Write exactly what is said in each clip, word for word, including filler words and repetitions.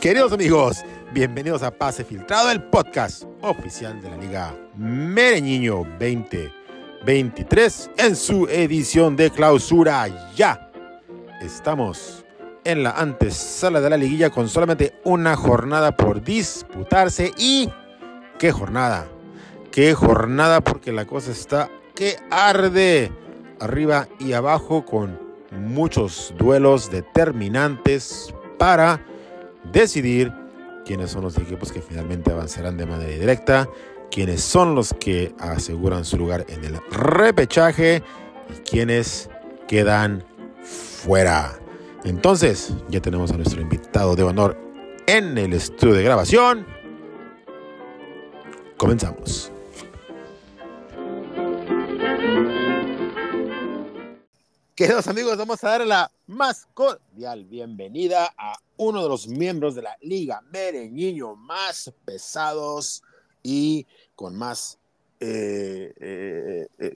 Queridos amigos, bienvenidos a Pase Filtrado, el podcast oficial de la Liga Mereñiño veinte veintitrés en su edición de clausura. Ya estamos en la antesala de la liguilla con solamente una jornada por disputarse. Y qué jornada, qué jornada, porque la cosa está que arde arriba y abajo con muchos duelos determinantes para decidir quiénes son los equipos que finalmente avanzarán de manera directa, quiénes son los que aseguran su lugar en el repechaje y quiénes quedan fuera. Entonces, ya tenemos a nuestro invitado de honor en el estudio de grabación. Comenzamos. Queridos amigos, vamos a dar la más cordial bienvenida a uno de los miembros de la Liga Mereñiño más pesados y con más eh, eh, eh,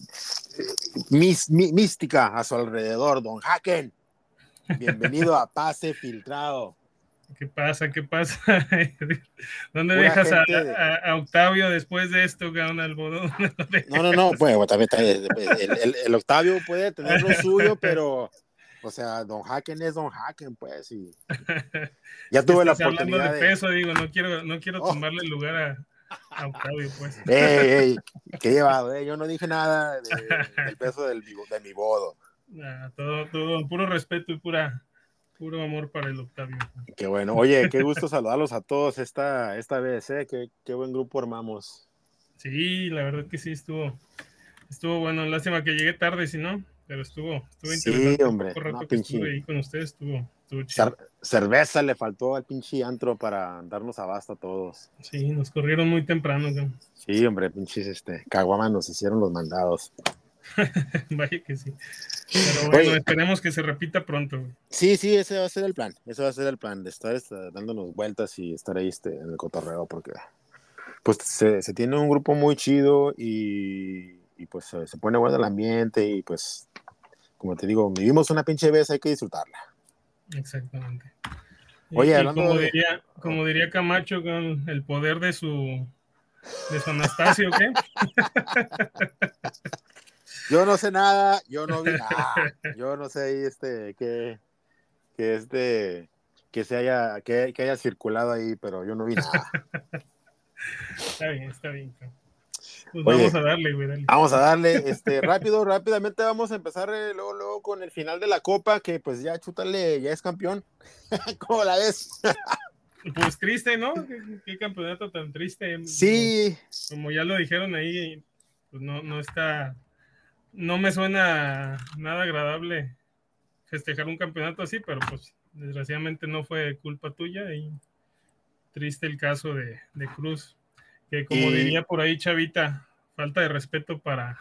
mis, mi, mística a su alrededor, Don Jaken. Bienvenido a Pase Filtrado. ¿Qué pasa? ¿Qué pasa? ¿Dónde una dejas a, a, a Octavio después de esto, cabrón, algodón? No, no, no, bueno, también está, el, el, el Octavio puede tener lo suyo, pero, o sea, Don Jaken es Don Jaken, pues, y ya tuve la oportunidad de... de peso, digo, no quiero, no quiero oh. tomarle el lugar a... A Octavio, pues. Ey, ey, qué llevado, eh? Yo no dije nada de, del peso del, de mi bodo. Nah, todo, todo, puro respeto y pura... Puro amor para el Octavio. Qué bueno. Oye, qué gusto saludarlos a todos esta, esta vez, ¿eh? Qué, qué buen grupo armamos. Sí, la verdad que sí, estuvo estuvo bueno. Lástima que llegué tarde, si no, pero estuvo, estuvo interesante. Sí, hombre. Un rato no, que estuve ahí con ustedes, estuvo, estuvo chido. Cer- cerveza le faltó al pinche antro para darnos abasto a todos. Sí, nos corrieron muy temprano, ¿no? Sí, hombre, pinches este, caguamas nos hicieron los mandados. Vaya que sí. Pero bueno, oye, esperemos que se repita pronto, güey. Sí, sí, ese va a ser el plan. Ese va a ser el plan de estar, estar dándonos vueltas y estar ahí este, en el cotorreo, porque pues se, se tiene un grupo muy chido y, y pues se, se pone bueno el ambiente y pues, como te digo, vivimos una pinche vez, hay que disfrutarla. Exactamente. Oye, y, hablando y como de... diría, como diría Camacho, con el poder de su de su Anastasio, ¿qué? Yo no sé nada, yo no vi nada, yo no sé ahí este, que, que este, que se haya, que, que haya circulado ahí, pero yo no vi nada. Está bien, está bien. Pues oye, vamos a darle, güey, dale. Vamos a darle, este, rápido, rápidamente vamos a empezar eh, luego, luego con el final de la Copa, que pues ya Chútale, ya es campeón. ¿Cómo la ves? Pues triste, ¿no? ¿Qué, qué campeonato tan triste? Sí. Como, como ya lo dijeron ahí, pues no, no está... No me suena nada agradable festejar un campeonato así, pero pues desgraciadamente no fue culpa tuya y triste el caso de, de Cruz, que como y... diría por ahí Chavita, falta de respeto para,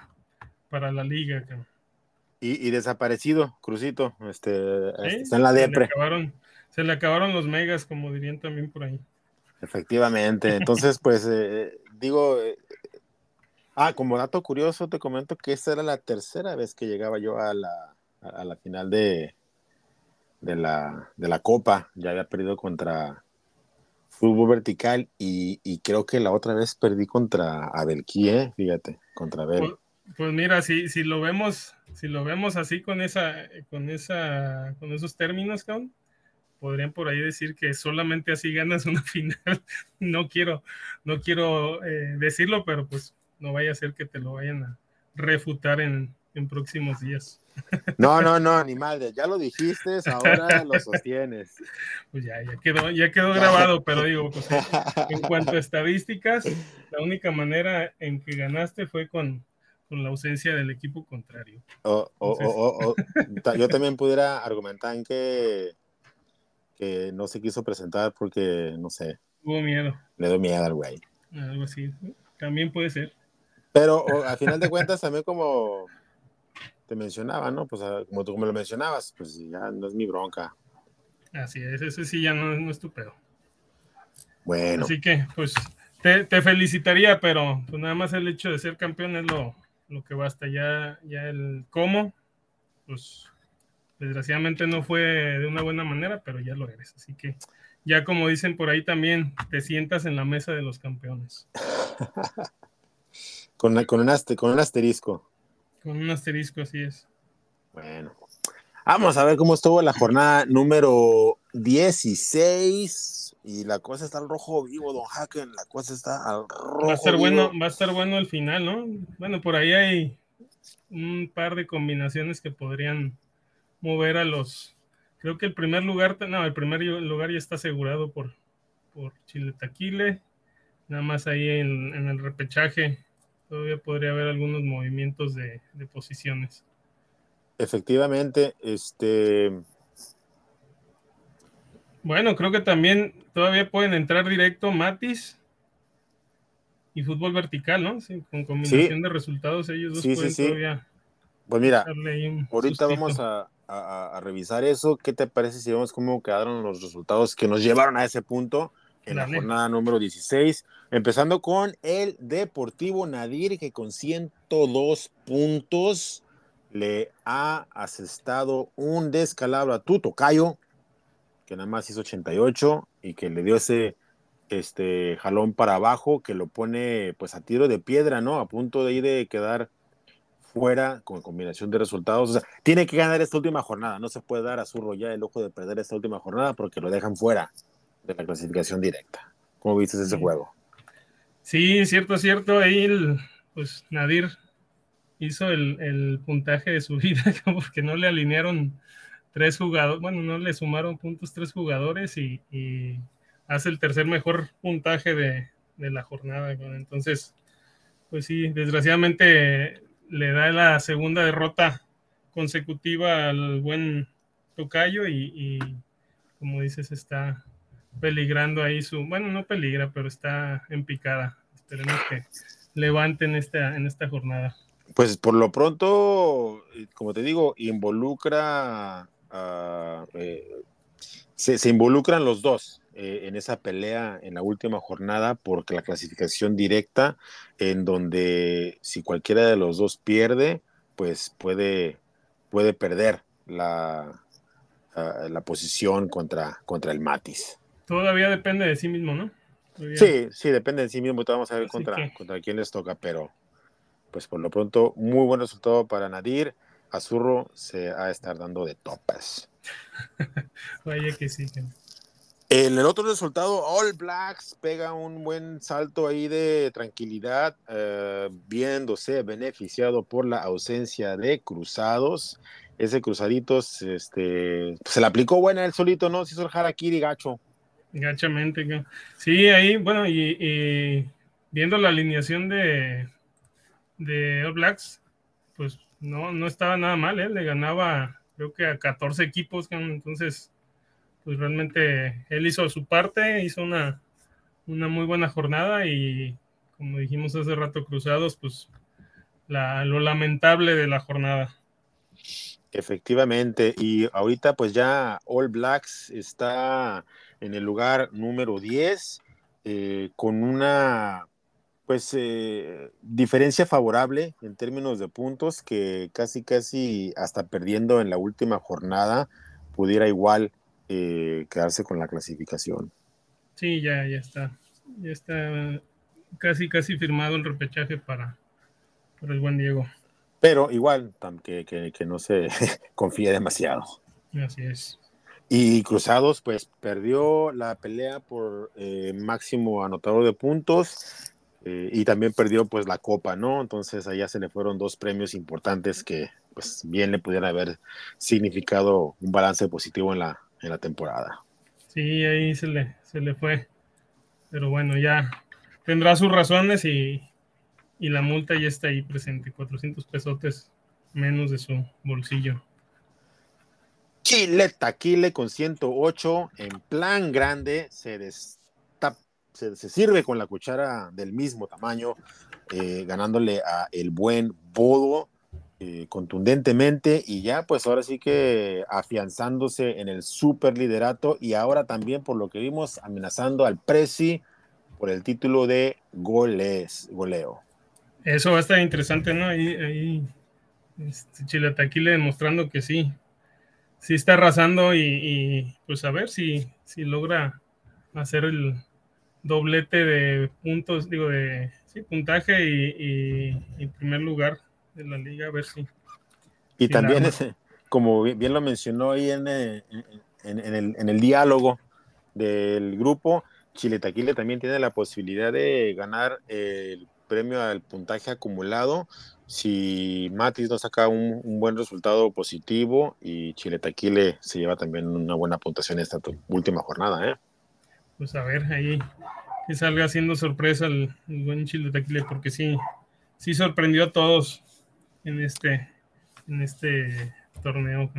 para la liga. Y, y desaparecido, Cruzito, este, ¿eh? Está en la depre. Se le acabaron, se le acabaron los megas, como dirían también por ahí. Efectivamente, entonces pues eh, digo... Eh, Ah, como dato curioso, te comento que esta era la tercera vez que llegaba yo a la, a la final de, de, la, de la Copa. Ya había perdido contra Fútbol Vertical y, y creo que la otra vez perdí contra Abelki, ¿eh? Fíjate, contra Abel. Pues, pues mira, si, si, lo vemos, si lo vemos así con, esa, con, esa, con esos términos, cabrón, podrían por ahí decir que solamente así ganas una final. No quiero, no quiero eh, decirlo, pero pues no vaya a ser que te lo vayan a refutar en, en próximos días. No, no, no, ni madre, ya lo dijiste, ahora lo sostienes. Pues ya, ya quedó, ya quedó grabado, pero digo, pues, en cuanto a estadísticas, la única manera en que ganaste fue con, con la ausencia del equipo contrario. Oh, oh, Entonces... oh, oh, oh. Yo también pudiera argumentar en que, que no se quiso presentar porque, no sé. Tuvo miedo. Le dio miedo al güey. Algo así, también puede ser. Pero o, al final de cuentas, también como te mencionaba, ¿no? Pues como tú como lo mencionabas, pues ya no es mi bronca. Así es, eso sí ya no, no es tu pedo. Bueno. Así que, pues, te, te felicitaría, pero pues nada más el hecho de ser campeón es lo, lo que basta. Ya, ya el cómo, pues, desgraciadamente no fue de una buena manera, pero ya lo eres. Así que ya como dicen por ahí también, te sientas en la mesa de los campeones. Con, con, un aster, con un asterisco. Con un asterisco, así es. Bueno, vamos a ver cómo estuvo la jornada número dieciséis. Y la cosa está al rojo vivo, Don Jaken. La cosa está al rojo va a estar vivo. Bueno, va a estar bueno el final, ¿no? Bueno, por ahí hay un par de combinaciones que podrían mover a los... Creo que el primer lugar... No, el primer lugar ya está asegurado por, por Chile Taquile. Nada más ahí en, en el repechaje todavía podría haber algunos movimientos de, de posiciones. Efectivamente, este... Bueno, creo que también todavía pueden entrar directo Matis y Fútbol Vertical, ¿no? Sí, con combinación sí. de resultados ellos dos sí, pueden sí, sí. todavía... Pues mira, ahorita sustito. vamos a, a, a revisar eso. ¿Qué te parece si vemos cómo quedaron los resultados que nos llevaron a ese punto en Dale. la jornada número dieciséis? Empezando con el Deportivo Nadir, que con ciento dos puntos le ha asestado un descalabro a Tutocayo, que nada más hizo ochenta y ocho y que le dio ese este, jalón para abajo, que lo pone pues a tiro de piedra, ¿no? A punto de ahí de quedar fuera con combinación de resultados. O sea, tiene que ganar esta última jornada. No se puede dar a Azurro ya el ojo de perder esta última jornada porque lo dejan fuera de la clasificación directa. ¿Cómo viste ese sí. juego? Sí, cierto, cierto. Ahí, el, pues, Nadir hizo el, el puntaje de su vida porque no le alinearon tres jugadores. Bueno, no le sumaron puntos tres jugadores y, y hace el tercer mejor puntaje de, de la jornada. Entonces, pues sí, desgraciadamente... le da la segunda derrota consecutiva al buen Tutocayo y, y como dices está peligrando ahí su, bueno no peligra pero está en picada, esperemos que levanten esta, en esta jornada. Pues por lo pronto, como te digo, involucra uh, eh, se, se involucran los dos en esa pelea en la última jornada porque la clasificación directa, en donde si cualquiera de los dos pierde pues puede, puede perder la, la, la posición contra, contra el Matis. Todavía depende de sí mismo, ¿no? Todavía... Sí, sí, depende de sí mismo. Vamos a ver contra, que... contra quién les toca, pero pues por lo pronto muy buen resultado para Nadir. Azurro se ha de estar dando de topas. Vaya que sí, que... En el otro resultado, All Blacks pega un buen salto ahí de tranquilidad, eh, viéndose beneficiado por la ausencia de Cruzados. Ese Cruzaditos este, se le aplicó buena él solito, ¿no? Se hizo el harakiri gacho. Gachamente. Sí, ahí, bueno, y, y viendo la alineación de, de All Blacks, pues no, no estaba nada mal, ¿eh? Le ganaba creo que a catorce equipos, entonces... pues realmente él hizo su parte, hizo una, una muy buena jornada y como dijimos hace rato, Cruzados, pues la, lo lamentable de la jornada. Efectivamente, y ahorita pues ya All Blacks está en el lugar número diez, eh, con una pues eh, diferencia favorable en términos de puntos, que casi casi hasta perdiendo en la última jornada pudiera igual Eh, quedarse con la clasificación. Sí, ya, ya está. Ya está casi, casi firmado el repechaje para, para el buen Diego. Pero igual, que, que, que no se confíe demasiado. Así es. Y Cruzados, pues, perdió la pelea por eh, máximo anotador de puntos eh, y también perdió, pues, la Copa, ¿no? Entonces, allá se le fueron dos premios importantes que, pues, bien le pudieran haber significado un balance positivo en la en la temporada. Sí, ahí se le, se le fue, pero bueno, ya tendrá sus razones y, y la multa ya está ahí presente, cuatrocientos pesotes menos de su bolsillo. Chile Taquile con ciento ocho, en plan grande, se destapa, se, se sirve con la cuchara del mismo tamaño, eh, ganándole a el buen Bodo contundentemente y ya pues ahora sí que afianzándose en el super liderato y ahora también por lo que vimos amenazando al Presi por el título de goles, goleo. Eso va a estar interesante, ¿no? Ahí, ahí este Chile Taquile demostrando que sí, sí está arrasando y, y pues a ver si, si logra hacer el doblete de puntos, digo, de sí, puntaje y, y, y primer lugar de la liga, a ver si... Y si también, ese, como bien lo mencionó ahí en, en, en, el, en el diálogo del grupo, Chile Taquile también tiene la posibilidad de ganar el premio al puntaje acumulado si Matis no saca un, un buen resultado positivo, y Chile Taquile se lleva también una buena puntuación esta última jornada, ¿eh? Pues a ver, ahí que salga haciendo sorpresa el, el buen Chile Taquile, porque sí, sí sorprendió a todos en este, en este torneo.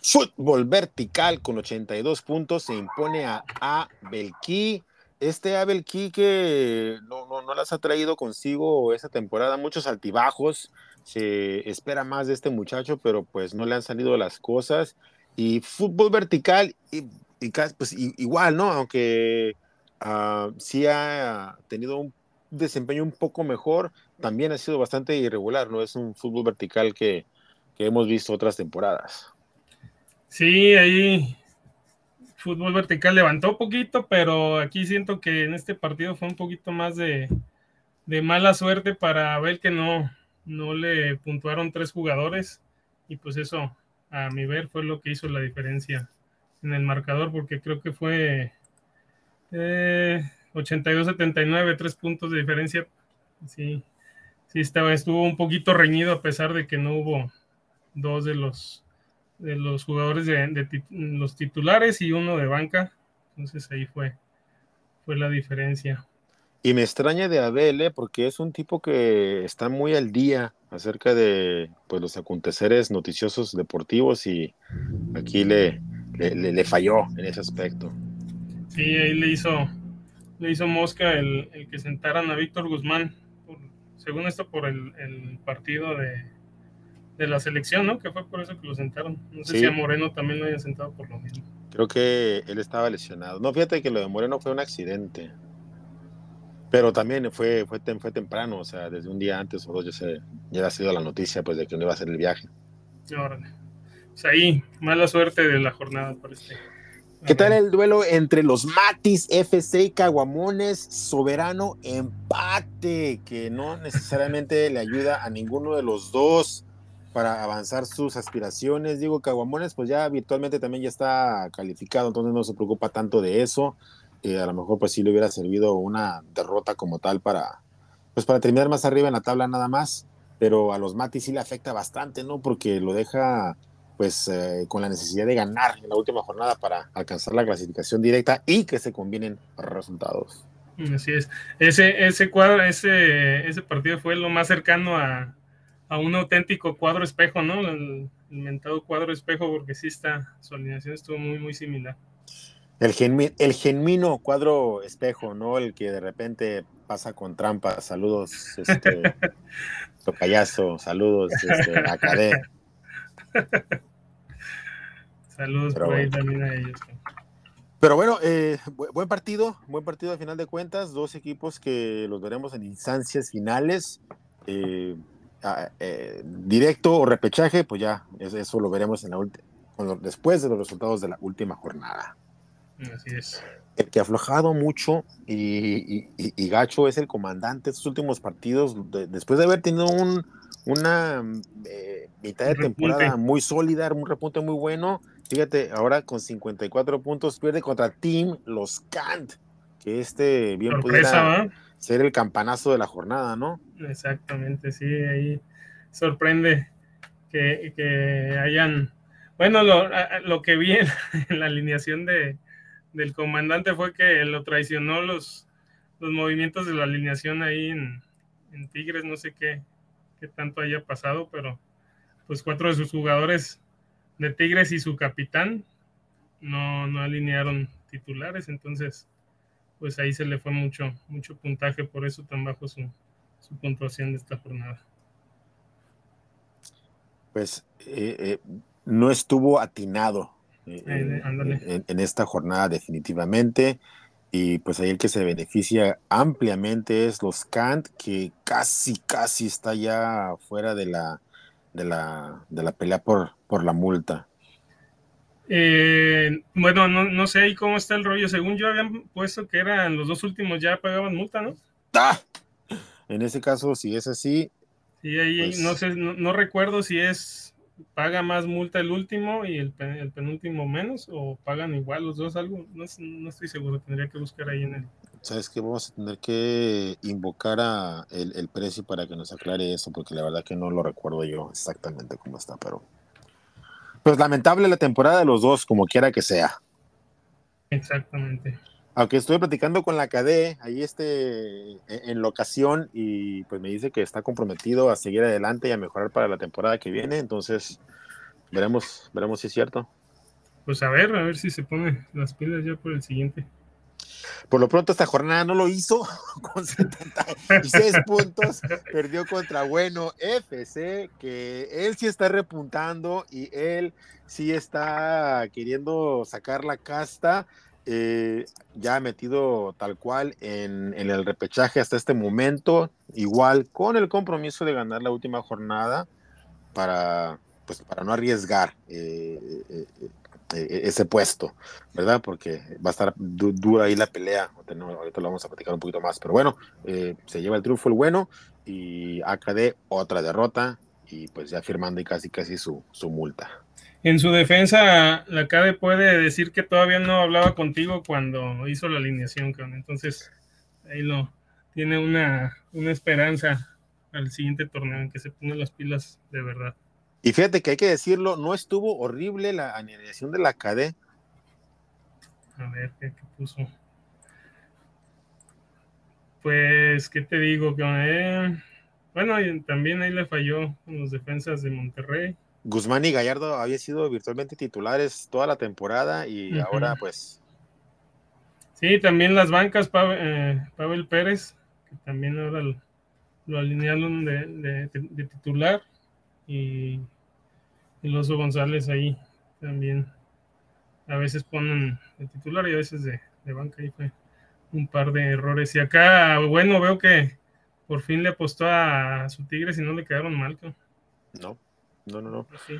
Fútbol Vertical con ochenta y dos puntos se impone a Abelki. Este Abelki que no, no, no las ha traído consigo esta temporada, muchos altibajos, se espera más de este muchacho, pero pues no le han salido las cosas. Y Fútbol Vertical, y, y pues igual, ¿no? Aunque uh, sí ha tenido un desempeño un poco mejor, también ha sido bastante irregular, ¿no? Es un Fútbol Vertical que, que hemos visto otras temporadas. Sí, ahí Fútbol Vertical levantó poquito, pero aquí siento que en este partido fue un poquito más de, de mala suerte para Abel, que no, no le puntuaron tres jugadores, y pues eso, a mi ver, fue lo que hizo la diferencia en el marcador, porque creo que fue eh, ochenta y dos a setenta y nueve, tres puntos de diferencia. Sí, sí estaba, estuvo un poquito reñido, a pesar de que no hubo dos de los de los jugadores de, de tit- los titulares y uno de banca. Entonces ahí fue, fue la diferencia. Y me extraña de Abel, ¿eh? Porque es un tipo que está muy al día acerca de pues, los aconteceres noticiosos deportivos, y aquí le, le, le, le falló en ese aspecto. Sí, ahí le hizo, le hizo mosca el, el que sentaran a Víctor Guzmán, por, según esto por el, el partido de de la selección, ¿no? Que fue por eso que lo sentaron. No sé sí. si a Moreno también lo hayan sentado por lo mismo. Creo que él estaba lesionado. No, fíjate que lo de Moreno fue un accidente. Pero también fue, fue, fue temprano, o sea, desde un día antes o dos ya, se, ya había sido la noticia, pues, de que no iba a hacer el viaje. Órale. Pues ahí, mala suerte de la jornada por este. ¿Qué tal el duelo entre los Matis F C y Caguamones? Soberano empate, que no necesariamente le ayuda a ninguno de los dos para avanzar sus aspiraciones. Digo, Caguamones pues ya virtualmente también ya está calificado, entonces no se preocupa tanto de eso. Eh, a lo mejor pues sí le hubiera servido una derrota como tal para pues para terminar más arriba en la tabla nada más, pero a los Matis sí le afecta bastante, ¿no? Porque lo deja pues eh, con la necesidad de ganar en la última jornada para alcanzar la clasificación directa y que se combinen resultados. Así es. Ese ese cuadro ese ese partido fue lo más cercano a a un auténtico cuadro espejo, ¿no? El inventado cuadro espejo, porque sí está, su alineación estuvo muy, muy similar. El, genmi- el genuino cuadro espejo, ¿no? El que de repente pasa con trampas. Saludos, este, Tutocayo, saludos, este, A K D. Saludos Pero por ahí bueno. también a ellos. Pero bueno, eh, buen partido, buen partido al final de cuentas. Dos equipos que los veremos en instancias finales. Eh, Ah, eh, directo o repechaje, pues ya eso lo veremos en la ulti- después de los resultados de la última jornada. Así es. El que ha aflojado mucho y, y, y, y gacho es el comandante. Estos últimos partidos, de, después de haber tenido un, una eh, mitad de temporada muy sólida, un repunte muy bueno, fíjate, ahora con cincuenta y cuatro puntos pierde contra Team Los Kant, que este bien pudiera ser el campanazo de la jornada, ¿no? Exactamente, sí, ahí sorprende que, que hayan... Bueno, lo, lo que vi en, en la alineación de, del comandante fue que lo traicionó los, los movimientos de la alineación ahí en, en Tigres, no sé qué, qué tanto haya pasado, pero pues cuatro de sus jugadores de Tigres y su capitán no, no alinearon titulares, entonces... pues ahí se le fue mucho, mucho puntaje, por eso tan bajo su, su puntuación de esta jornada. Pues eh, eh, no estuvo atinado eh, eh, en, en, en esta jornada definitivamente, y pues ahí el que se beneficia ampliamente es los Kant, que casi, casi está ya fuera de la, de la, de la pelea por, por la multa. Eh, bueno, no, no sé ahí cómo está el rollo. Según yo habían puesto que eran los dos últimos ya pagaban multa, ¿no? ¡Ah! En ese caso, si es así... Sí, ahí pues... no sé, no, no recuerdo si es paga más multa el último y el, el penúltimo menos, o pagan igual los dos algo. No, no estoy seguro, tendría que buscar ahí en el... ¿Sabes qué? Vamos a tener que invocar a el, el Presi para que nos aclare eso, porque la verdad que no lo recuerdo yo exactamente cómo está, pero... Pues lamentable la temporada de los dos, como quiera que sea. Exactamente. Aunque estuve platicando con la A K D, ahí este, en locación, y pues me dice que está comprometido a seguir adelante y a mejorar para la temporada que viene, entonces veremos, veremos si es cierto. Pues a ver, a ver si se pone las pilas ya por el siguiente. Por lo pronto esta jornada no lo hizo, con setenta y seis puntos, perdió contra Bueno F C, que él sí está repuntando y él sí está queriendo sacar la casta, eh, ya metido tal cual en, en el repechaje hasta este momento, igual con el compromiso de ganar la última jornada para, pues, para no arriesgar eh, eh, eh, ese puesto, ¿verdad? Porque va a estar du- dura ahí la pelea. Ahorita lo vamos a platicar un poquito más, pero bueno, eh, se lleva el triunfo el Bueno y A K D otra derrota y pues ya firmando y casi casi su, su multa. En su defensa, la A K D puede decir que todavía no hablaba contigo cuando hizo la alineación, entonces ahí lo tiene una, una esperanza al siguiente torneo en que se pongan las pilas de verdad. Y fíjate que hay que decirlo, no estuvo horrible la alineación de la A K D. A ver, ¿qué, qué puso? Pues, ¿qué te digo? Eh, bueno, también ahí le falló en los defensas de Monterrey. Guzmán y Gallardo habían sido virtualmente titulares toda la temporada y uh-huh. Ahora pues... Sí, también las bancas, Pavel, eh, Pavel Pérez, que también ahora lo, lo alinearon de, de, de titular. Y el Oso González ahí también a veces ponen de titular y a veces de, de banca. Ahí fue un par de errores. Y acá, bueno, veo que por fin le apostó a su Tigres y no le quedaron mal. No, no, no, no. Sí.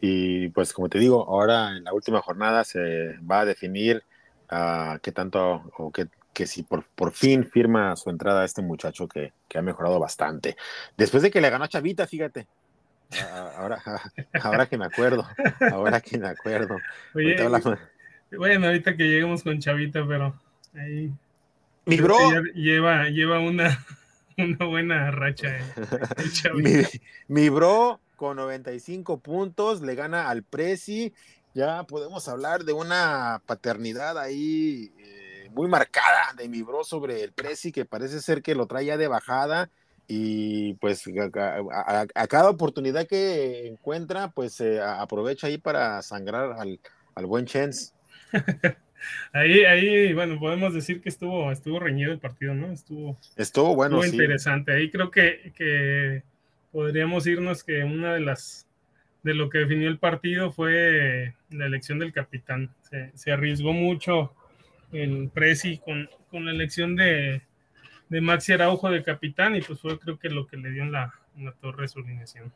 Y pues como te digo, ahora en la última jornada se va a definir uh, qué tanto o qué que si por, por fin firma su entrada este muchacho que, que ha mejorado bastante. Después de que le ganó a Chavita, fíjate. Ahora, ahora que me acuerdo, ahora que me acuerdo. Oye, bueno, ahorita que lleguemos con Chavita, pero ahí mi bro lleva, lleva una, una buena racha. Eh, mi, mi bro con noventa y cinco puntos le gana al Presi. Ya podemos hablar de una paternidad ahí eh, muy marcada de mi bro sobre el Presi, que parece ser que lo trae ya de bajada. Y pues a, a, a cada oportunidad que encuentra, pues eh, aprovecha ahí para sangrar al, al buen Chens. Ahí, ahí, bueno, podemos decir que estuvo, estuvo reñido el partido, ¿no? Estuvo, estuvo bueno, estuvo sí. Interesante. Ahí creo que, que podríamos irnos que una de las de lo que definió el partido fue la elección del capitán. Se, se arriesgó mucho el Presi con, con la elección de de Maxi Araujo de capitán y pues fue creo que lo que le dio en la, en la torre su alineación.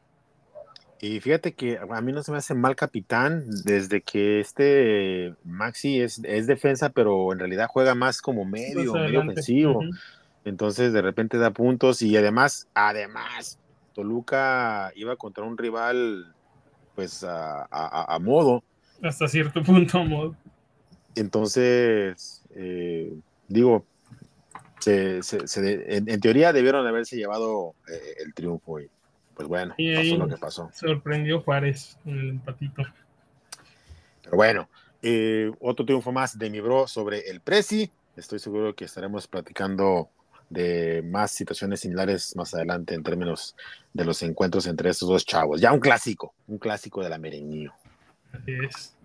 Y fíjate que a mí no se me hace mal capitán desde que este Maxi es, es defensa, pero en realidad juega más como medio, medio ofensivo. Uh-huh. Entonces de repente da puntos y además, además Toluca iba contra un rival pues a, a, a modo. Hasta cierto punto a modo. Entonces eh, digo Se, se, se, en, en teoría debieron haberse llevado eh, el triunfo y pues bueno, y pasó lo que pasó. Sorprendió Juárez en el empatito. Pero bueno, eh, otro triunfo más de mi bro sobre el Presi. Estoy seguro que estaremos platicando de más situaciones similares más adelante en términos de los encuentros entre estos dos chavos. Ya un clásico, un clásico de la Mereñiño. Así es.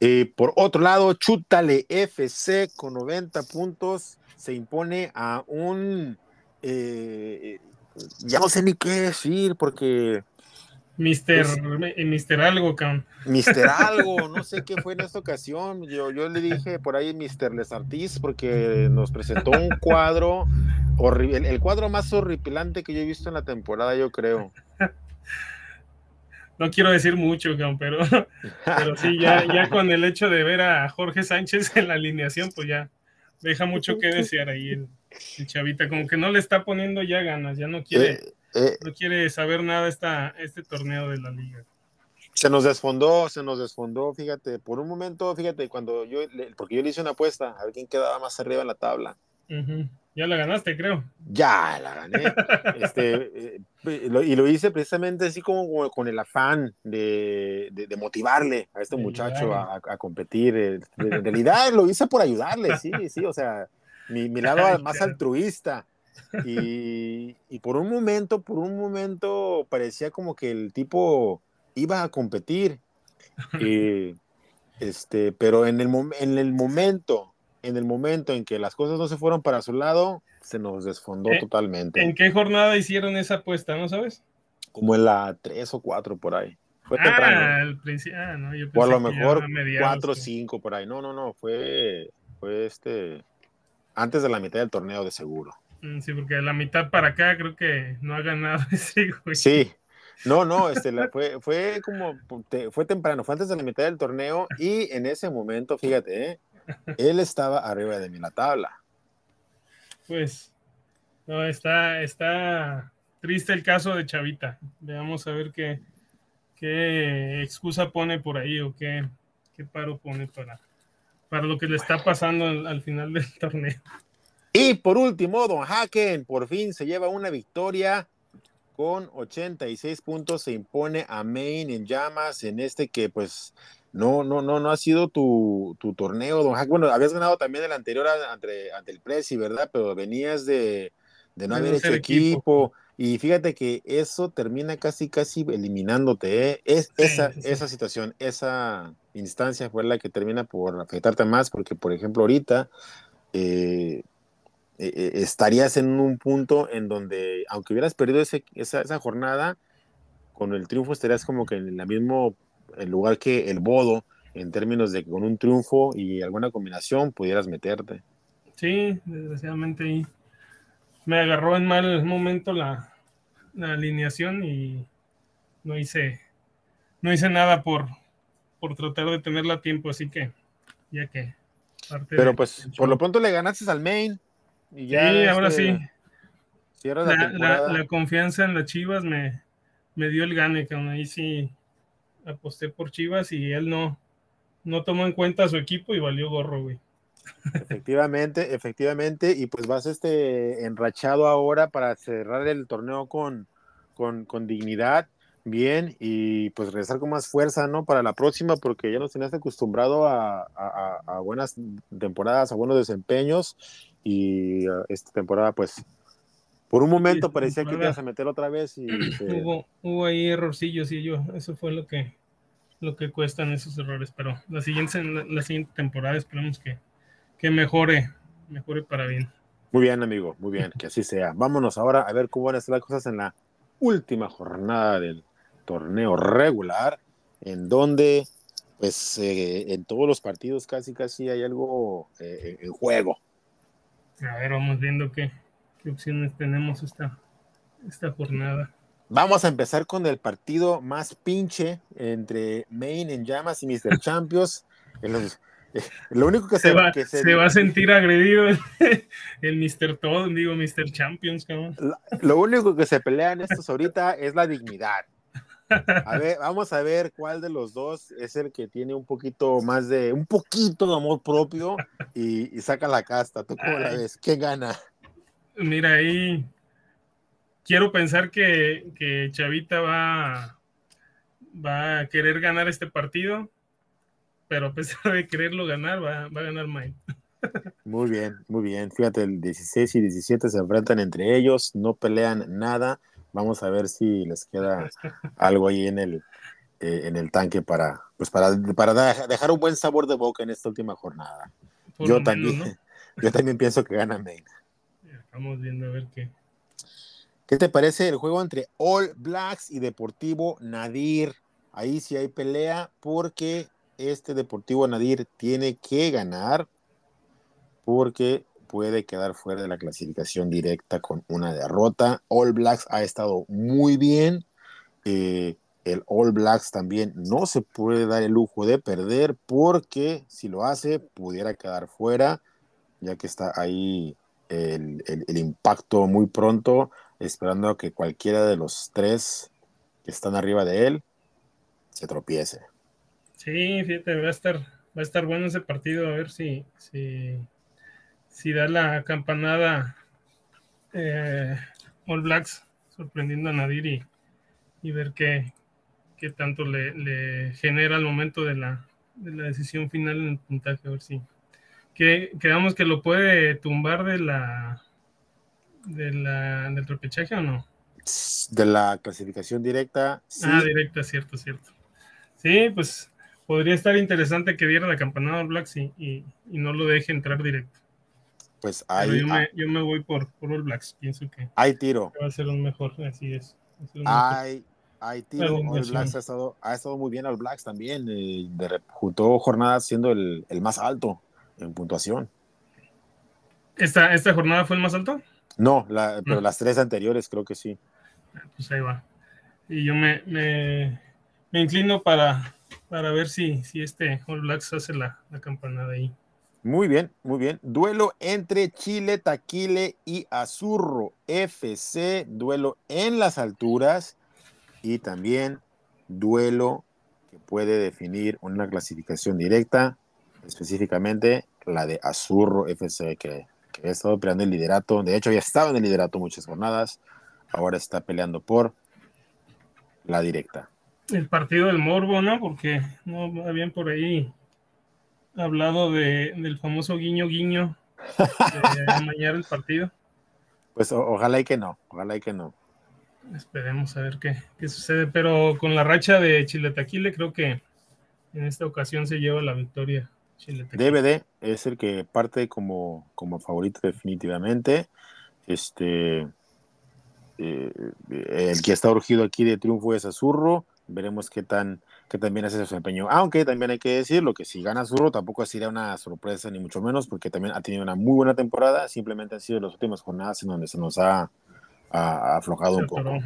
Eh, por otro lado, Chútale F C con noventa puntos se impone a un eh, ya no sé ni qué decir porque Mister Mister algo, Cam. Mister algo, no sé qué fue en esta ocasión. Yo, yo le dije por ahí Mister Lesartiz porque nos presentó un cuadro horrible, el, el cuadro más horripilante que yo he visto en la temporada, yo creo. no quiero decir mucho, pero, pero sí, ya, ya con el hecho de ver a Jorge Sánchez en la alineación, pues ya deja mucho que desear ahí el, el Chavita, como que no le está poniendo ya ganas, ya no quiere, no quiere saber nada esta, este torneo de la liga. Se nos desfondó, se nos desfondó, fíjate, por un momento, fíjate, cuando yo, porque yo le hice una apuesta, a ver quién quedaba más arriba en la tabla. Uh-huh. Ya la ganaste, creo. Ya la gané. Este, eh, lo, y lo hice precisamente así como con el afán de, de, de motivarle a este de muchacho a, a competir. En realidad lo hice por ayudarle, sí, sí, o sea, mi, mi lado ay, más claro. altruista. Y, y por un momento, por un momento parecía como que el tipo iba a competir. Y, este, pero en el, en el momento... en el momento en que las cosas no se fueron para su lado, se nos desfondó ¿Eh? totalmente. ¿En qué jornada hicieron esa apuesta, no sabes? Como en la tres o cuatro por ahí. Fue ah, temprano. Al principio, ah, no, yo pensé o a lo mejor cuatro o cinco por ahí. No, no, no, fue, fue este, antes de la mitad del torneo de seguro. Sí, porque de la mitad para acá creo que no ha ganado ese güey. Sí. No, no, este, la, fue, fue como, te, fue temprano, fue antes de la mitad del torneo y en ese momento, fíjate, ¿eh? Él estaba arriba de mí en la tabla. Pues, no, está, está triste el caso de Chavita. Veamos a ver qué, qué excusa pone por ahí o qué, qué paro pone para, para lo que le está pasando al, al final del torneo. Y por último, Don Jaken por fin se lleva una victoria. Con ochenta y seis puntos se impone a Main en Llamas en este que, pues... No, no, no, no ha sido tu, tu torneo, Don Jack. Bueno, habías ganado también el anterior ante, ante el Presi, ¿verdad? Pero venías de, de no haber hecho equipo. equipo. Y fíjate que eso termina casi, casi eliminándote, ¿eh? Es, sí, esa, sí. esa situación, esa instancia fue la que termina por afectarte más, porque, por ejemplo, ahorita eh, eh, estarías en un punto en donde, aunque hubieras perdido ese, esa, esa jornada, con el triunfo estarías como que en la misma... el lugar que el Bodo, en términos de que con un triunfo y alguna combinación pudieras meterte. Sí, desgraciadamente me agarró en mal momento la, la alineación y no hice no hice nada por, por tratar de tenerla a tiempo, así que ya que parte pero de, pues por lo pronto le ganaste al Main y ya sí, este, ahora sí la, la, la, la confianza en las Chivas me, me dio el gane, que aún ahí sí aposté por Chivas y él no, no tomó en cuenta a su equipo y valió gorro, güey. Efectivamente, efectivamente, y pues vas este enrachado ahora para cerrar el torneo con, con, con dignidad, bien, y pues regresar con más fuerza, ¿no? Para la próxima, porque ya nos tenías acostumbrado a, a, a buenas temporadas, a buenos desempeños, y esta temporada pues por un momento sí, parecía que te ibas a meter otra vez y se... hubo, hubo ahí errorcillos y yo, eso fue lo que lo que cuestan esos errores, pero la siguiente, la, la siguiente temporada esperemos que, que mejore mejore para bien. Muy bien, amigo, muy bien, que así sea. Vámonos ahora a ver cómo van a estar las cosas en la última jornada del torneo regular, en donde pues eh, en todos los partidos casi casi hay algo eh, en juego. A ver, vamos viendo qué ¿Qué opciones tenemos esta, esta jornada? Vamos a empezar con el partido más pinche entre Main en Llamas y mister Champions. En los, eh, lo único que se, se, va, que se, se va a sentir agredido el, el mister Todo, digo mister Champions, cabrón. Lo único que se pelean estos ahorita es la dignidad. A ver, vamos a ver cuál de los dos es el que tiene un poquito más de, un poquito de amor propio y, y saca la casta. ¿Tú cómo la ves? ¿Quién gana? Mira, ahí quiero pensar que, que Chavita va, va a querer ganar este partido, pero a pesar de quererlo ganar, va, va a ganar Main. Muy bien, muy bien. Fíjate, el dieciséis y diecisiete se enfrentan entre ellos, no pelean nada. Vamos a ver si les queda algo ahí en el, eh, en el tanque para, pues para, para da, dejar un buen sabor de boca en esta última jornada. Por yo también, menos, ¿no? Yo también pienso que gana Main. Estamos viendo a ver qué. ¿Qué te parece el juego entre All Blacks y Deportivo Nadir? Ahí sí hay pelea porque este Deportivo Nadir tiene que ganar porque puede quedar fuera de la clasificación directa con una derrota. All Blacks ha estado muy bien. Eh, el All Blacks también no se puede dar el lujo de perder, porque si lo hace pudiera quedar fuera, ya que está ahí el, el, el impacto muy pronto, esperando a que cualquiera de los tres que están arriba de él se tropiece. Sí, fíjate, va a estar, va a estar bueno ese partido, a ver si, si, si da la campanada eh, All Blacks, sorprendiendo a Nadir y, y ver qué, qué tanto le, le genera al momento de la, de la decisión final en el puntaje, a ver si que creamos que lo puede tumbar de la, de la del repechaje o no. De la clasificación directa. Sí. Ah, directa, cierto, cierto. Sí, pues podría estar interesante que diera la campanada All Blacks y, y, y no lo deje entrar directo. Pues ahí. Yo, ah, me, yo me voy por, por All Blacks, pienso que. Hay tiro. Que va a ser un mejor, así es. Un hay, mejor. hay tiro. All Blacks ha estado, ha estado muy bien, All Blacks también. Eh, de, juntó jornadas siendo el, el más alto en puntuación. ¿Esta, esta jornada fue el más alto? No, la, pero no. Las tres anteriores creo que sí. Pues ahí va. Y yo me, me, me inclino para, para ver si, si este All Blacks hace la, la campanada ahí. Muy bien, muy bien. Duelo entre Chile Taquile y Azurro F C. Duelo en las alturas y también duelo que puede definir una clasificación directa, específicamente la de Azurro F C, que, que ha estado peleando el liderato. De hecho, había estado en el liderato muchas jornadas. Ahora está peleando por la directa. El partido del morbo, ¿no? Porque no habían por ahí hablado de, del famoso guiño guiño de amañar el partido. Pues o, ojalá y que no, ojalá y que no. Esperemos a ver qué, qué sucede, pero con la racha de Chile Taquile creo que en esta ocasión se lleva la victoria Chile Taquile. D V D es el que parte como, como favorito definitivamente. Este eh, el que está urgido aquí de triunfo es Azurro. Veremos qué tan que también hace su empeño, aunque también hay que decirlo que si gana Azurro tampoco sería una sorpresa ni mucho menos, porque también ha tenido una muy buena temporada, simplemente han sido las últimas jornadas en donde se nos ha, ha aflojado se un poco.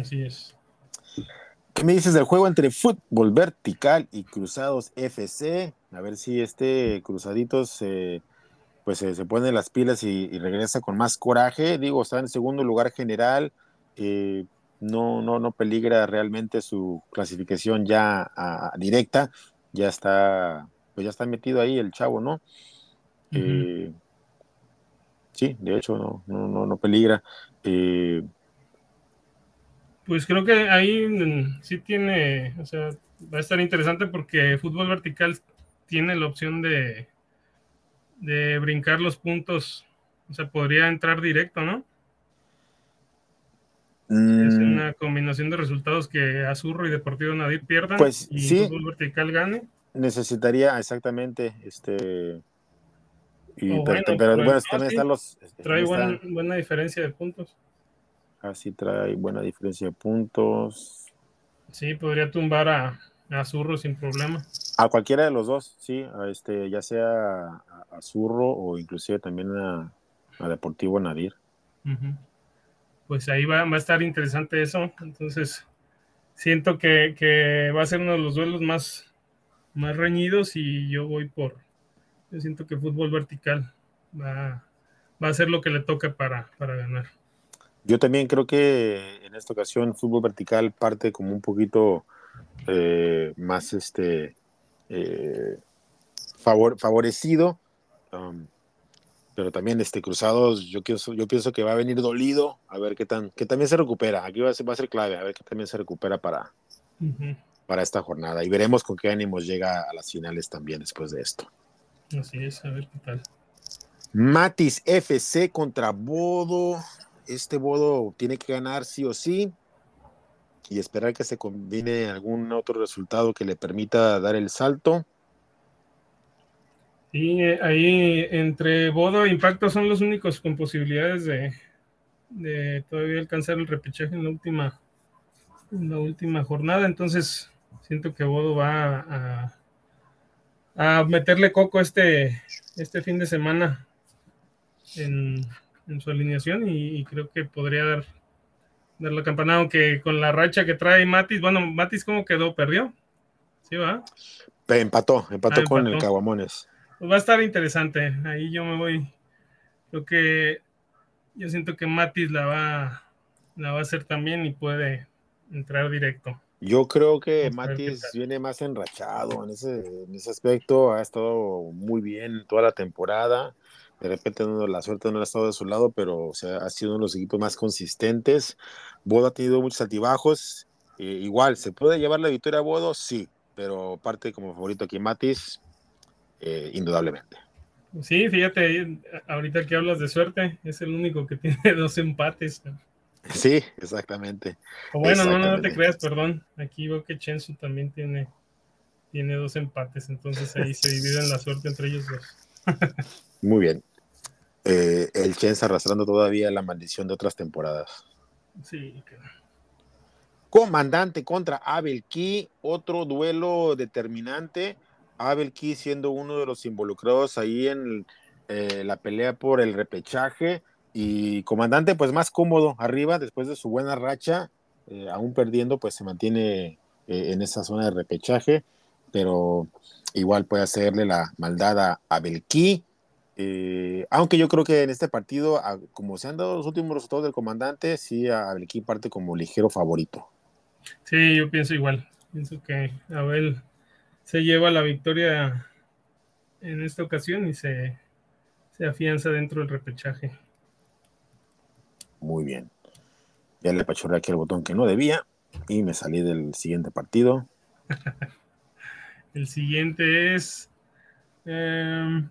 Así es. ¿Qué me dices del juego entre Fútbol Vertical y Cruzados F C? A ver si este Cruzaditos se, pues se, se pone las pilas y, y regresa con más coraje. Digo, está en segundo lugar general, eh, No, no, no peligra realmente su clasificación ya a, a directa. Ya está, pues ya está metido ahí el chavo, ¿no? Uh-huh. Eh, sí, de hecho, no, no, no, no peligra. Eh, pues creo que ahí sí tiene, o sea, va a estar interesante porque Fútbol Vertical tiene la opción de, de brincar los puntos, o sea, podría entrar directo, ¿no? Es una combinación de resultados que Azurro y Deportivo Nadir pierdan, pues, y sí, Fútbol Vertical gane. Necesitaría exactamente este. Y oh, bueno, pero, pero bueno, también sí, están los. Trae están, buen, buena diferencia de puntos. Ah, sí, trae buena diferencia de puntos. Sí, podría tumbar a, a Azurro sin problema. A cualquiera de los dos, sí, a este, ya sea a Azurro o inclusive también a, a Deportivo Nadir. Uh-huh. Pues ahí va, va a estar interesante eso. Entonces, siento que, que va a ser uno de los duelos más, más reñidos y yo voy por... Yo siento que Fútbol Vertical va, va a ser lo que le toca para, para ganar. Yo también creo que en esta ocasión Fútbol Vertical parte como un poquito eh, más este eh, favor, favorecido. Um, Pero también este Cruzados, yo pienso, yo pienso que va a venir dolido, a ver qué tan, que también se recupera, aquí va a ser, va a ser clave, a ver qué también se recupera para, uh-huh, para esta jornada, y veremos con qué ánimos llega a las finales también después de esto. Así es, a ver qué tal. Matis F C contra Bodo, este Bodo tiene que ganar sí o sí, y esperar que se combine algún otro resultado que le permita dar el salto. Y ahí entre Bodo e Impacto son los únicos con posibilidades de, de todavía alcanzar el repechaje en la última, en la última jornada. Entonces siento que Bodo va a, a meterle coco este, este fin de semana en, en su alineación y, y creo que podría dar de la campanada, aunque con la racha que trae Matis, bueno, Matis ¿cómo quedó? ¿Perdió? ¿Sí va? Empató, empató, ah, empató con el Caguamones. Pues va a estar interesante, ahí yo me voy, lo que yo siento que Matis la va, la va a hacer también y puede entrar directo. Yo creo que Matis viene más enrachado en ese, en ese aspecto, ha estado muy bien toda la temporada. De repente no, la suerte no ha estado de su lado, pero o sea, ha sido uno de los equipos más consistentes. Bodo ha tenido muchos altibajos. Eh, igual, ¿se puede llevar la victoria a Bodo? Sí, pero parte como favorito aquí Matis, eh, indudablemente. Sí, fíjate, ahorita que hablas de suerte, es el único que tiene dos empates. Sí, exactamente. O bueno, exactamente. No, no te creas, perdón. Aquí veo que Chensu también tiene, tiene dos empates, entonces ahí se dividen la suerte entre ellos dos. Muy bien. Eh, el Chens arrastrando todavía la maldición de otras temporadas. Sí. Comandante contra Abelki, otro duelo determinante. Abelki siendo uno de los involucrados ahí en eh, la pelea por el repechaje. Y Comandante, pues más cómodo arriba después de su buena racha. Eh, aún perdiendo, pues se mantiene eh, en esa zona de repechaje. Pero igual puede hacerle la maldad a Abelki. Eh, aunque yo creo que en este partido, a, como se han dado los últimos resultados del Comandante, sí a Abelki parte como ligero favorito. Sí, yo pienso igual, pienso que Abel se lleva la victoria en esta ocasión y se, se afianza dentro del repechaje. Muy bien, ya le apachurré aquí el botón que no debía y me salí del siguiente partido. El siguiente es eh...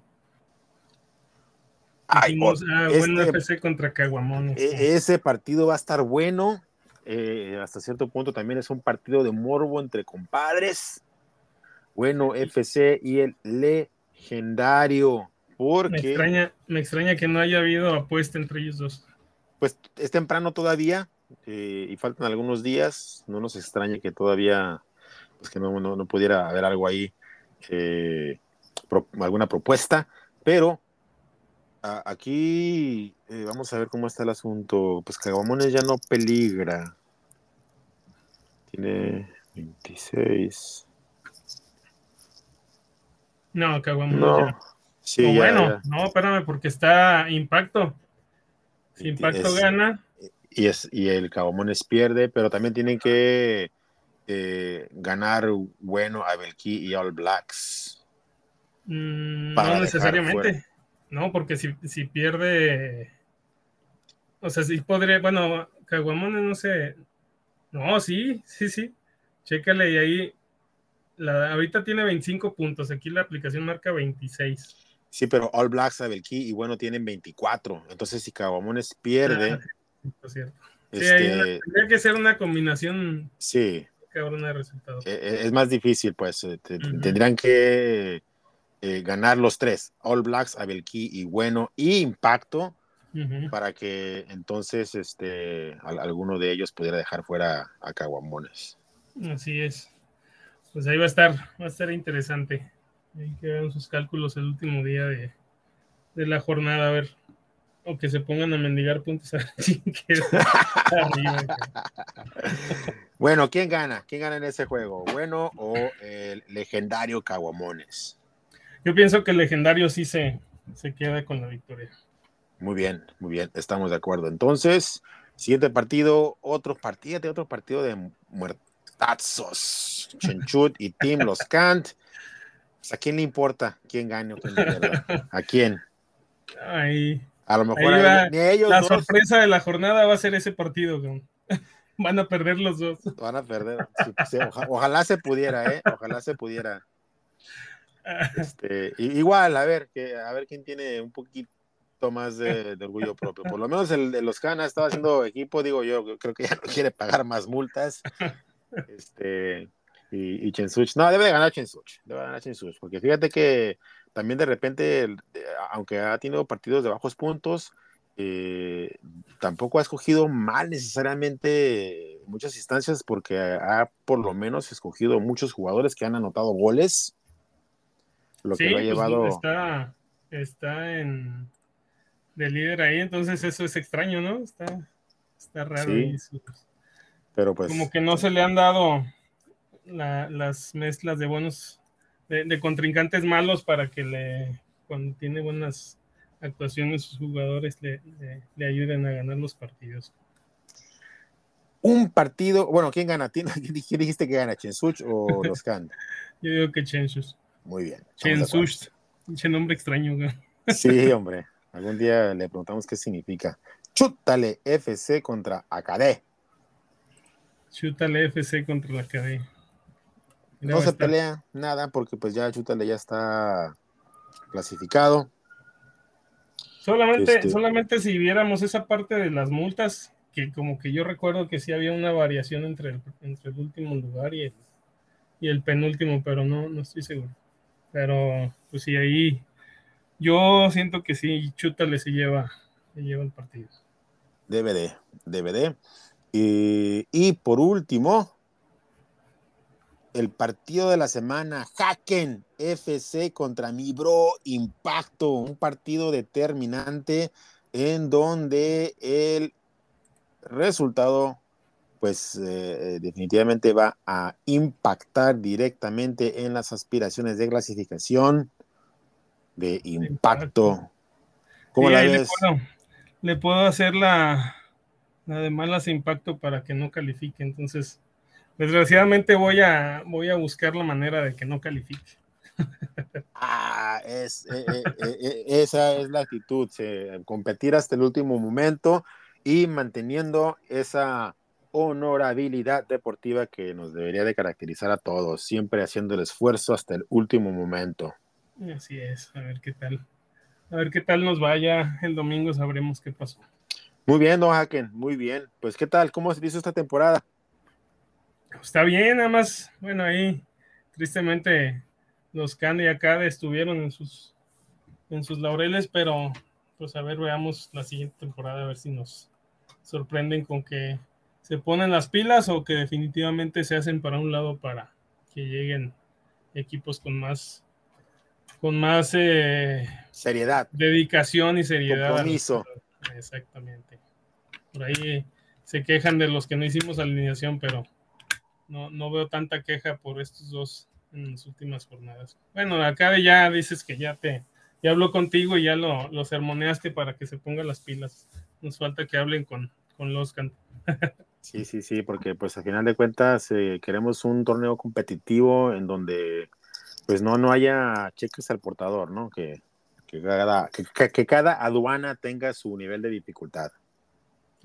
Ay, ah, este, bueno, F C contra Caguamones. Ese partido va a estar bueno. Eh, hasta cierto punto también es un partido de morbo entre compadres. Bueno, F C y el legendario. Porque me extraña, me extraña que no haya habido apuesta entre ellos dos. Pues es temprano todavía eh, y faltan algunos días. No nos extraña que todavía pues que no, no, no pudiera haber algo ahí, eh, pro, alguna propuesta, pero. Aquí eh, vamos a ver cómo está el asunto. Pues Caguamones ya no peligra. Tiene veintiséis. No, Caguamones no. Ya. Sí, ya, bueno, ya. No, espérame, porque está Impacto. Si Impacto es, gana. Y, es, y el Caguamones pierde, pero también tienen que eh, ganar, bueno, a Belquí y All Blacks. Mm, no necesariamente. No, porque si, si pierde, o sea, si podría, bueno, Caguamones no sé, no, sí, sí, sí, chécale y ahí, la, ahorita tiene veinticinco puntos, aquí la aplicación marca veintiséis. Sí, pero All Blacks, Abelki y bueno, tienen veinticuatro, entonces si Caguamones pierde. Ah, es cierto. Este, sí, ahí tendría que ser una combinación. Sí. Cabrona de resultados. Es más difícil, pues, uh-huh. Tendrían que... Eh, ganar los tres, All Blacks, Abelki y bueno, y Impacto, uh-huh. Para que entonces este, a, alguno de ellos pudiera dejar fuera a Caguamones. Así es. Pues ahí va a estar, va a estar interesante. Hay que ver sus cálculos el último día de, de la jornada, a ver, o que se pongan a mendigar puntos a ver si queda arriba. Bueno, ¿quién gana? ¿Quién gana en ese juego? ¿Bueno o el legendario Caguamones? Yo pienso que el legendario sí se, se queda con la victoria. Muy bien, muy bien, estamos de acuerdo. Entonces, siguiente partido, otro partido, otro partido de muertazos. Chenchut y Team Los Kant. Pues, ¿a quién le importa quién gane o quién pierda? ¿A quién? Ahí. A lo mejor ahí va, ni ellos la dos. Sorpresa de la jornada va a ser ese partido, güey. Van a perder los dos. Van a perder. Sí, sí, oja, ojalá se pudiera, ¿eh? Ojalá se pudiera. Este, igual, a ver, que, a ver quién tiene un poquito más de, de orgullo propio. Por lo menos el de los Canas estaba haciendo equipo, digo yo, creo que ya no quiere pagar más multas. Este, y, y Chensuch, no, debe de ganar Chensuch, debe de ganar Chensuch, porque fíjate que también de repente, aunque ha tenido partidos de bajos puntos, eh, tampoco ha escogido mal necesariamente muchas instancias, porque ha por lo menos escogido muchos jugadores que han anotado goles. Lo que sí, lo ha llevado... pues está, está en de líder ahí, entonces eso es extraño, ¿no? Está, Está raro. Sí, eso. Pero pues, como que no se le han dado la, las mezclas de buenos, de, de contrincantes malos para que le, cuando tiene buenas actuaciones sus jugadores le, le, le ayuden a ganar los partidos. Un partido, bueno, ¿quién gana? ¿Quién dijiste que gana? ¿Chensuch o Los Kant? Yo digo que Chensuch. Muy bien. Chensuch, pinche nombre extraño. Güey. Sí, hombre. Algún día le preguntamos qué significa. Chútale F C contra A K D. Chútale F C contra la A K D. No se pelea nada porque pues ya Chútale ya está clasificado. Solamente, este... solamente si viéramos esa parte de las multas, que como que yo recuerdo que sí había una variación entre el, entre el último lugar y el, y el penúltimo, pero no, no estoy seguro. Pero pues sí, ahí yo siento que sí, Chútale se lleva, se lleva el partido. D V D, D V D. Y, y por último, el partido de la semana, Jaken F C contra mi bro Impacto, un partido determinante en donde el resultado pues eh, definitivamente va a impactar directamente en las aspiraciones de clasificación de Impacto. ¿Cómo sí, la ves? Le puedo, le puedo hacer la, la de malas Impacto para que no califique, entonces desgraciadamente voy a voy a buscar la manera de que no califique. Ah, es, eh, eh, eh, esa es la actitud, eh, competir hasta el último momento y manteniendo esa honorabilidad deportiva que nos debería de caracterizar a todos, siempre haciendo el esfuerzo hasta el último momento. Así es, a ver qué tal, a ver qué tal nos vaya el domingo, sabremos qué pasó. Muy bien, Don Jaken, muy bien. Pues qué tal, ¿cómo se hizo esta temporada? Está bien, nada más, bueno, ahí tristemente los Kand y A K D estuvieron en sus en sus laureles, pero pues a ver, veamos la siguiente temporada, a ver si nos sorprenden con que se ponen las pilas o que definitivamente se hacen para un lado para que lleguen equipos con más con más eh, seriedad, dedicación y seriedad, compromiso. Exactamente, por ahí se quejan de los que no hicimos alineación, pero no, no veo tanta queja por estos dos en las últimas jornadas. Bueno, acá ya dices que ya te ya habló contigo y ya lo, lo sermoneaste para que se ponga las pilas. Nos falta que hablen con, con los Kant. Sí, sí, sí, porque pues al final de cuentas eh, queremos un torneo competitivo en donde pues no, no haya cheques al portador, ¿no? Que, que, cada, que, que cada aduana tenga su nivel de dificultad.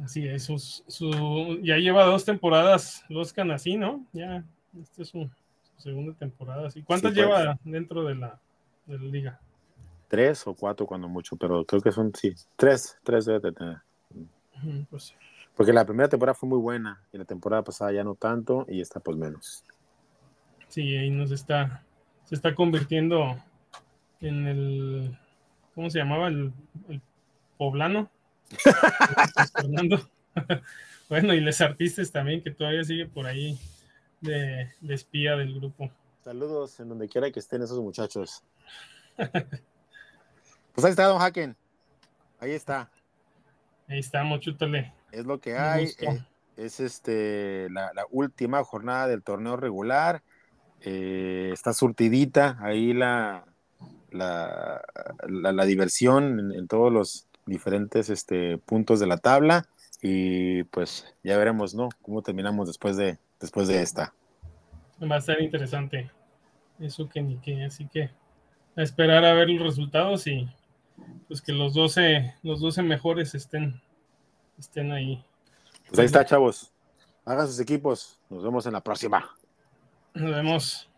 Así es, su, su, ya lleva dos temporadas los Kant así, ¿no? Ya, esta es su, su segunda temporada. Así. ¿Cuántas sí, pues, lleva dentro de la, de la liga? Tres o cuatro cuando mucho, pero creo que son, sí, tres, tres debe de tener. Pues sí. Porque la primera temporada fue muy buena, y la temporada pasada ya no tanto, y esta pues menos. Sí, ahí nos está, se está convirtiendo en el, ¿cómo se llamaba? El, el poblano. Fernando. Bueno, y les artistas también, que todavía sigue por ahí de, de espía del grupo. Saludos en donde quiera que estén esos muchachos. Pues ahí está, Don Jaken. Ahí está. Ahí estamos, Chútale. Es lo que hay. Eh, es este la, la última jornada del torneo regular. Eh, está surtidita ahí la, la, la, la diversión en, en todos los diferentes este, puntos de la tabla. Y pues ya veremos, ¿no? Cómo terminamos después de, después de esta. Va a estar interesante. Eso que ni qué. Así que a esperar a ver los resultados y pues que los doce, los doce mejores estén, estén ahí. Pues ahí está, chavos. Hagan sus equipos. Nos vemos en la próxima. Nos vemos.